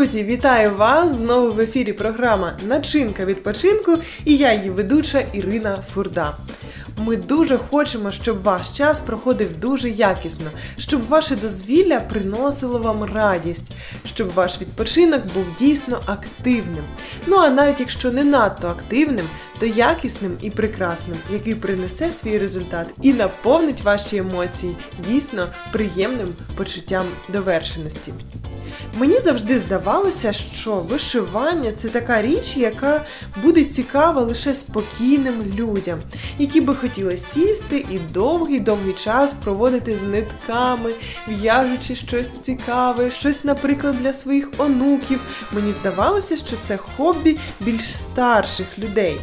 Друзі, вітаю вас! Знову в ефірі програма «Начинка відпочинку» і я її ведуча Ірина Фурда. Ми дуже хочемо, щоб ваш час проходив дуже якісно, щоб ваше дозвілля приносило вам радість, щоб ваш відпочинок був дійсно активним. Ну а навіть якщо не надто активним, то якісним і прекрасним, який принесе свій результат і наповнить ваші емоції дійсно приємним почуттям довершеності. Мені завжди здавалося, що вишивання – це така річ, яка буде цікава лише спокійним людям, які би хотіли сісти і довгий-довгий час проводити з нитками, в'яжучи щось цікаве, щось, наприклад, для своїх онуків. Мені здавалося, що це хобі більш старших людей.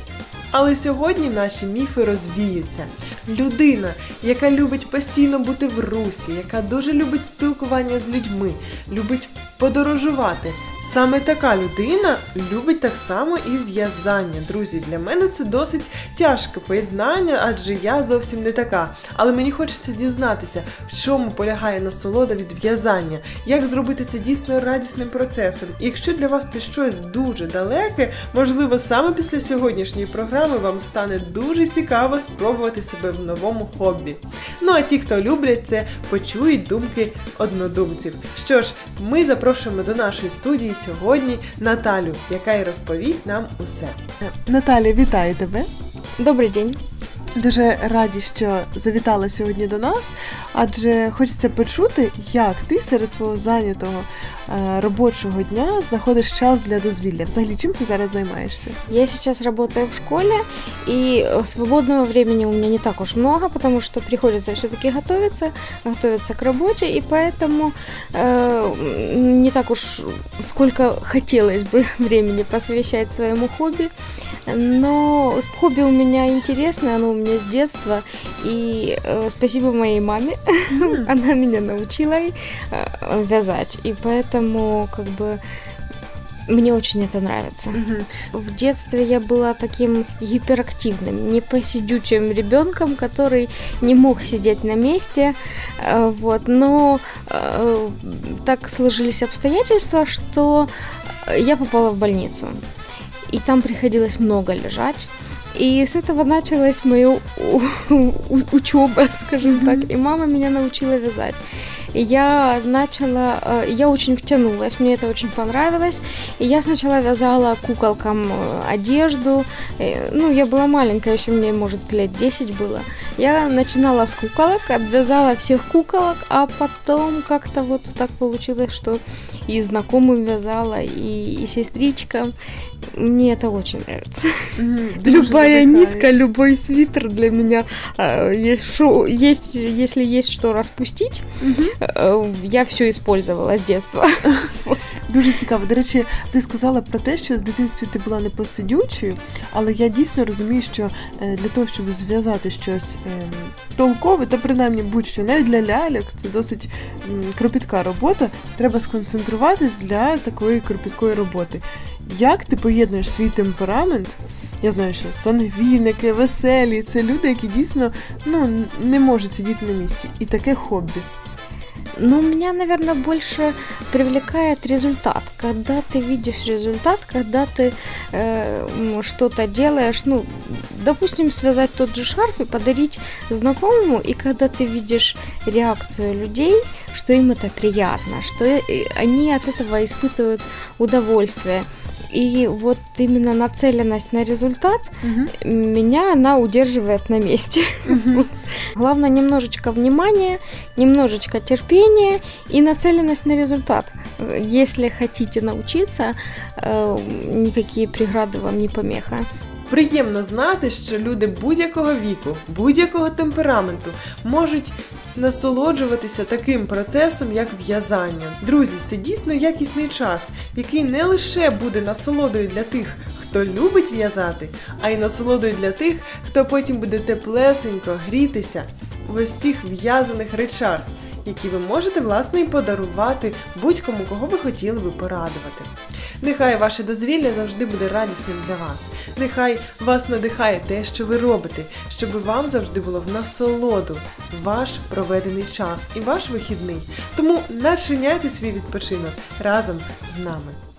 Але сьогодні наші міфи розвіються. Людина, яка любить постійно бути в русі, яка дуже любить спілкування з людьми, любить подорожувати. Саме така людина любить так само і в'язання. Друзі, для мене це досить тяжке поєднання, адже я зовсім не така. Але мені хочеться дізнатися, в чому полягає насолода від в'язання, як зробити це дійсно радісним процесом. І якщо для вас це щось дуже далеке, можливо, саме після сьогоднішньої програми вам стане дуже цікаво спробувати себе в новому хобі. Ну а ті, хто люблять це, почують думки однодумців. Що ж, ми запрошуємо до нашої студії сьогодні Наталю, яка й розповість нам усе. Наталя, вітаю тебе! Добрий день! Дуже раді, що завітала сьогодні до нас, адже хочеться почути, як ти серед свого зайнятого робочого дня знаходиш час для дозвілля. Взагалі, чим ти зараз займаєшся? Я сейчас работаю в школе, и свободного времени у меня не так уж много, потому что приходится все-таки готовиться к работе, и поэтому не так уж сколько хотелось бы времени посвящать своему хобби. Но хобби у меня интересное, оно у меня с детства, и спасибо моей маме, она меня научила вязать, и поэтому как бы мне очень это нравится. В детстве я была таким гиперактивным, непосидючим ребенком, который не мог сидеть на месте, но так сложились обстоятельства, что я попала в больницу. И там приходилось много лежать. И с этого началась моя учеба, скажем так. И мама меня научила вязать. И я очень втянулась, мне это очень понравилось. И я сначала вязала куколкам одежду. Я была маленькая, еще мне, может, лет 10 было. Я начинала с куколок, обвязала всех куколок, а потом как-то вот так получилось, что и знакомым вязала, и сестричкам. Мне это очень нравится. Любая нитка, любой свитер для меня если есть что распустить, я все использовала с детства. Дуже цікаво. До речі, ти сказала про те, що в дитинстві ти була непосидючою, але я дійсно розумію, що для того, щоб зв'язати щось толкове, та принаймні будь-що, навіть для ляльок, це досить кропітка робота, треба сконцентруватись для такої кропіткої роботи. Як ти поєднуєш свій темперамент? Я знаю, що сангвіники, веселі, це люди, які дійсно не можуть сидіти на місці. І таке хобі. Меня, наверное, больше привлекает результат. Когда ты видишь результат, когда ты что-то делаешь, допустим, связать тот же шарф и подарить знакомому, и когда ты видишь реакцию людей, что им это приятно, что они от этого испытывают удовольствие. И вот именно нацеленность на результат меня она удерживает на месте. Главное, немножечко внимания, немножечко терпения и нацеленность на результат. Если хотите научиться, никакие преграды вам не помеха. Приємно знати, що люди будь-якого віку, будь-якого темпераменту можуть насолоджуватися таким процесом, як в'язання. Друзі, це дійсно якісний час, який не лише буде насолодою для тих, хто любить в'язати, а й насолодою для тих, хто потім буде теплесенько грітися в ось цих в'язаних речах. які ви можете, власне, і подарувати будь-кому, кого ви хотіли би порадувати. Нехай ваше дозвілля завжди буде радісним для вас. Нехай вас надихає те, що ви робите, щоб вам завжди було в насолоду ваш проведений час і ваш вихідний. Тому начиняйте свій відпочинок разом з нами.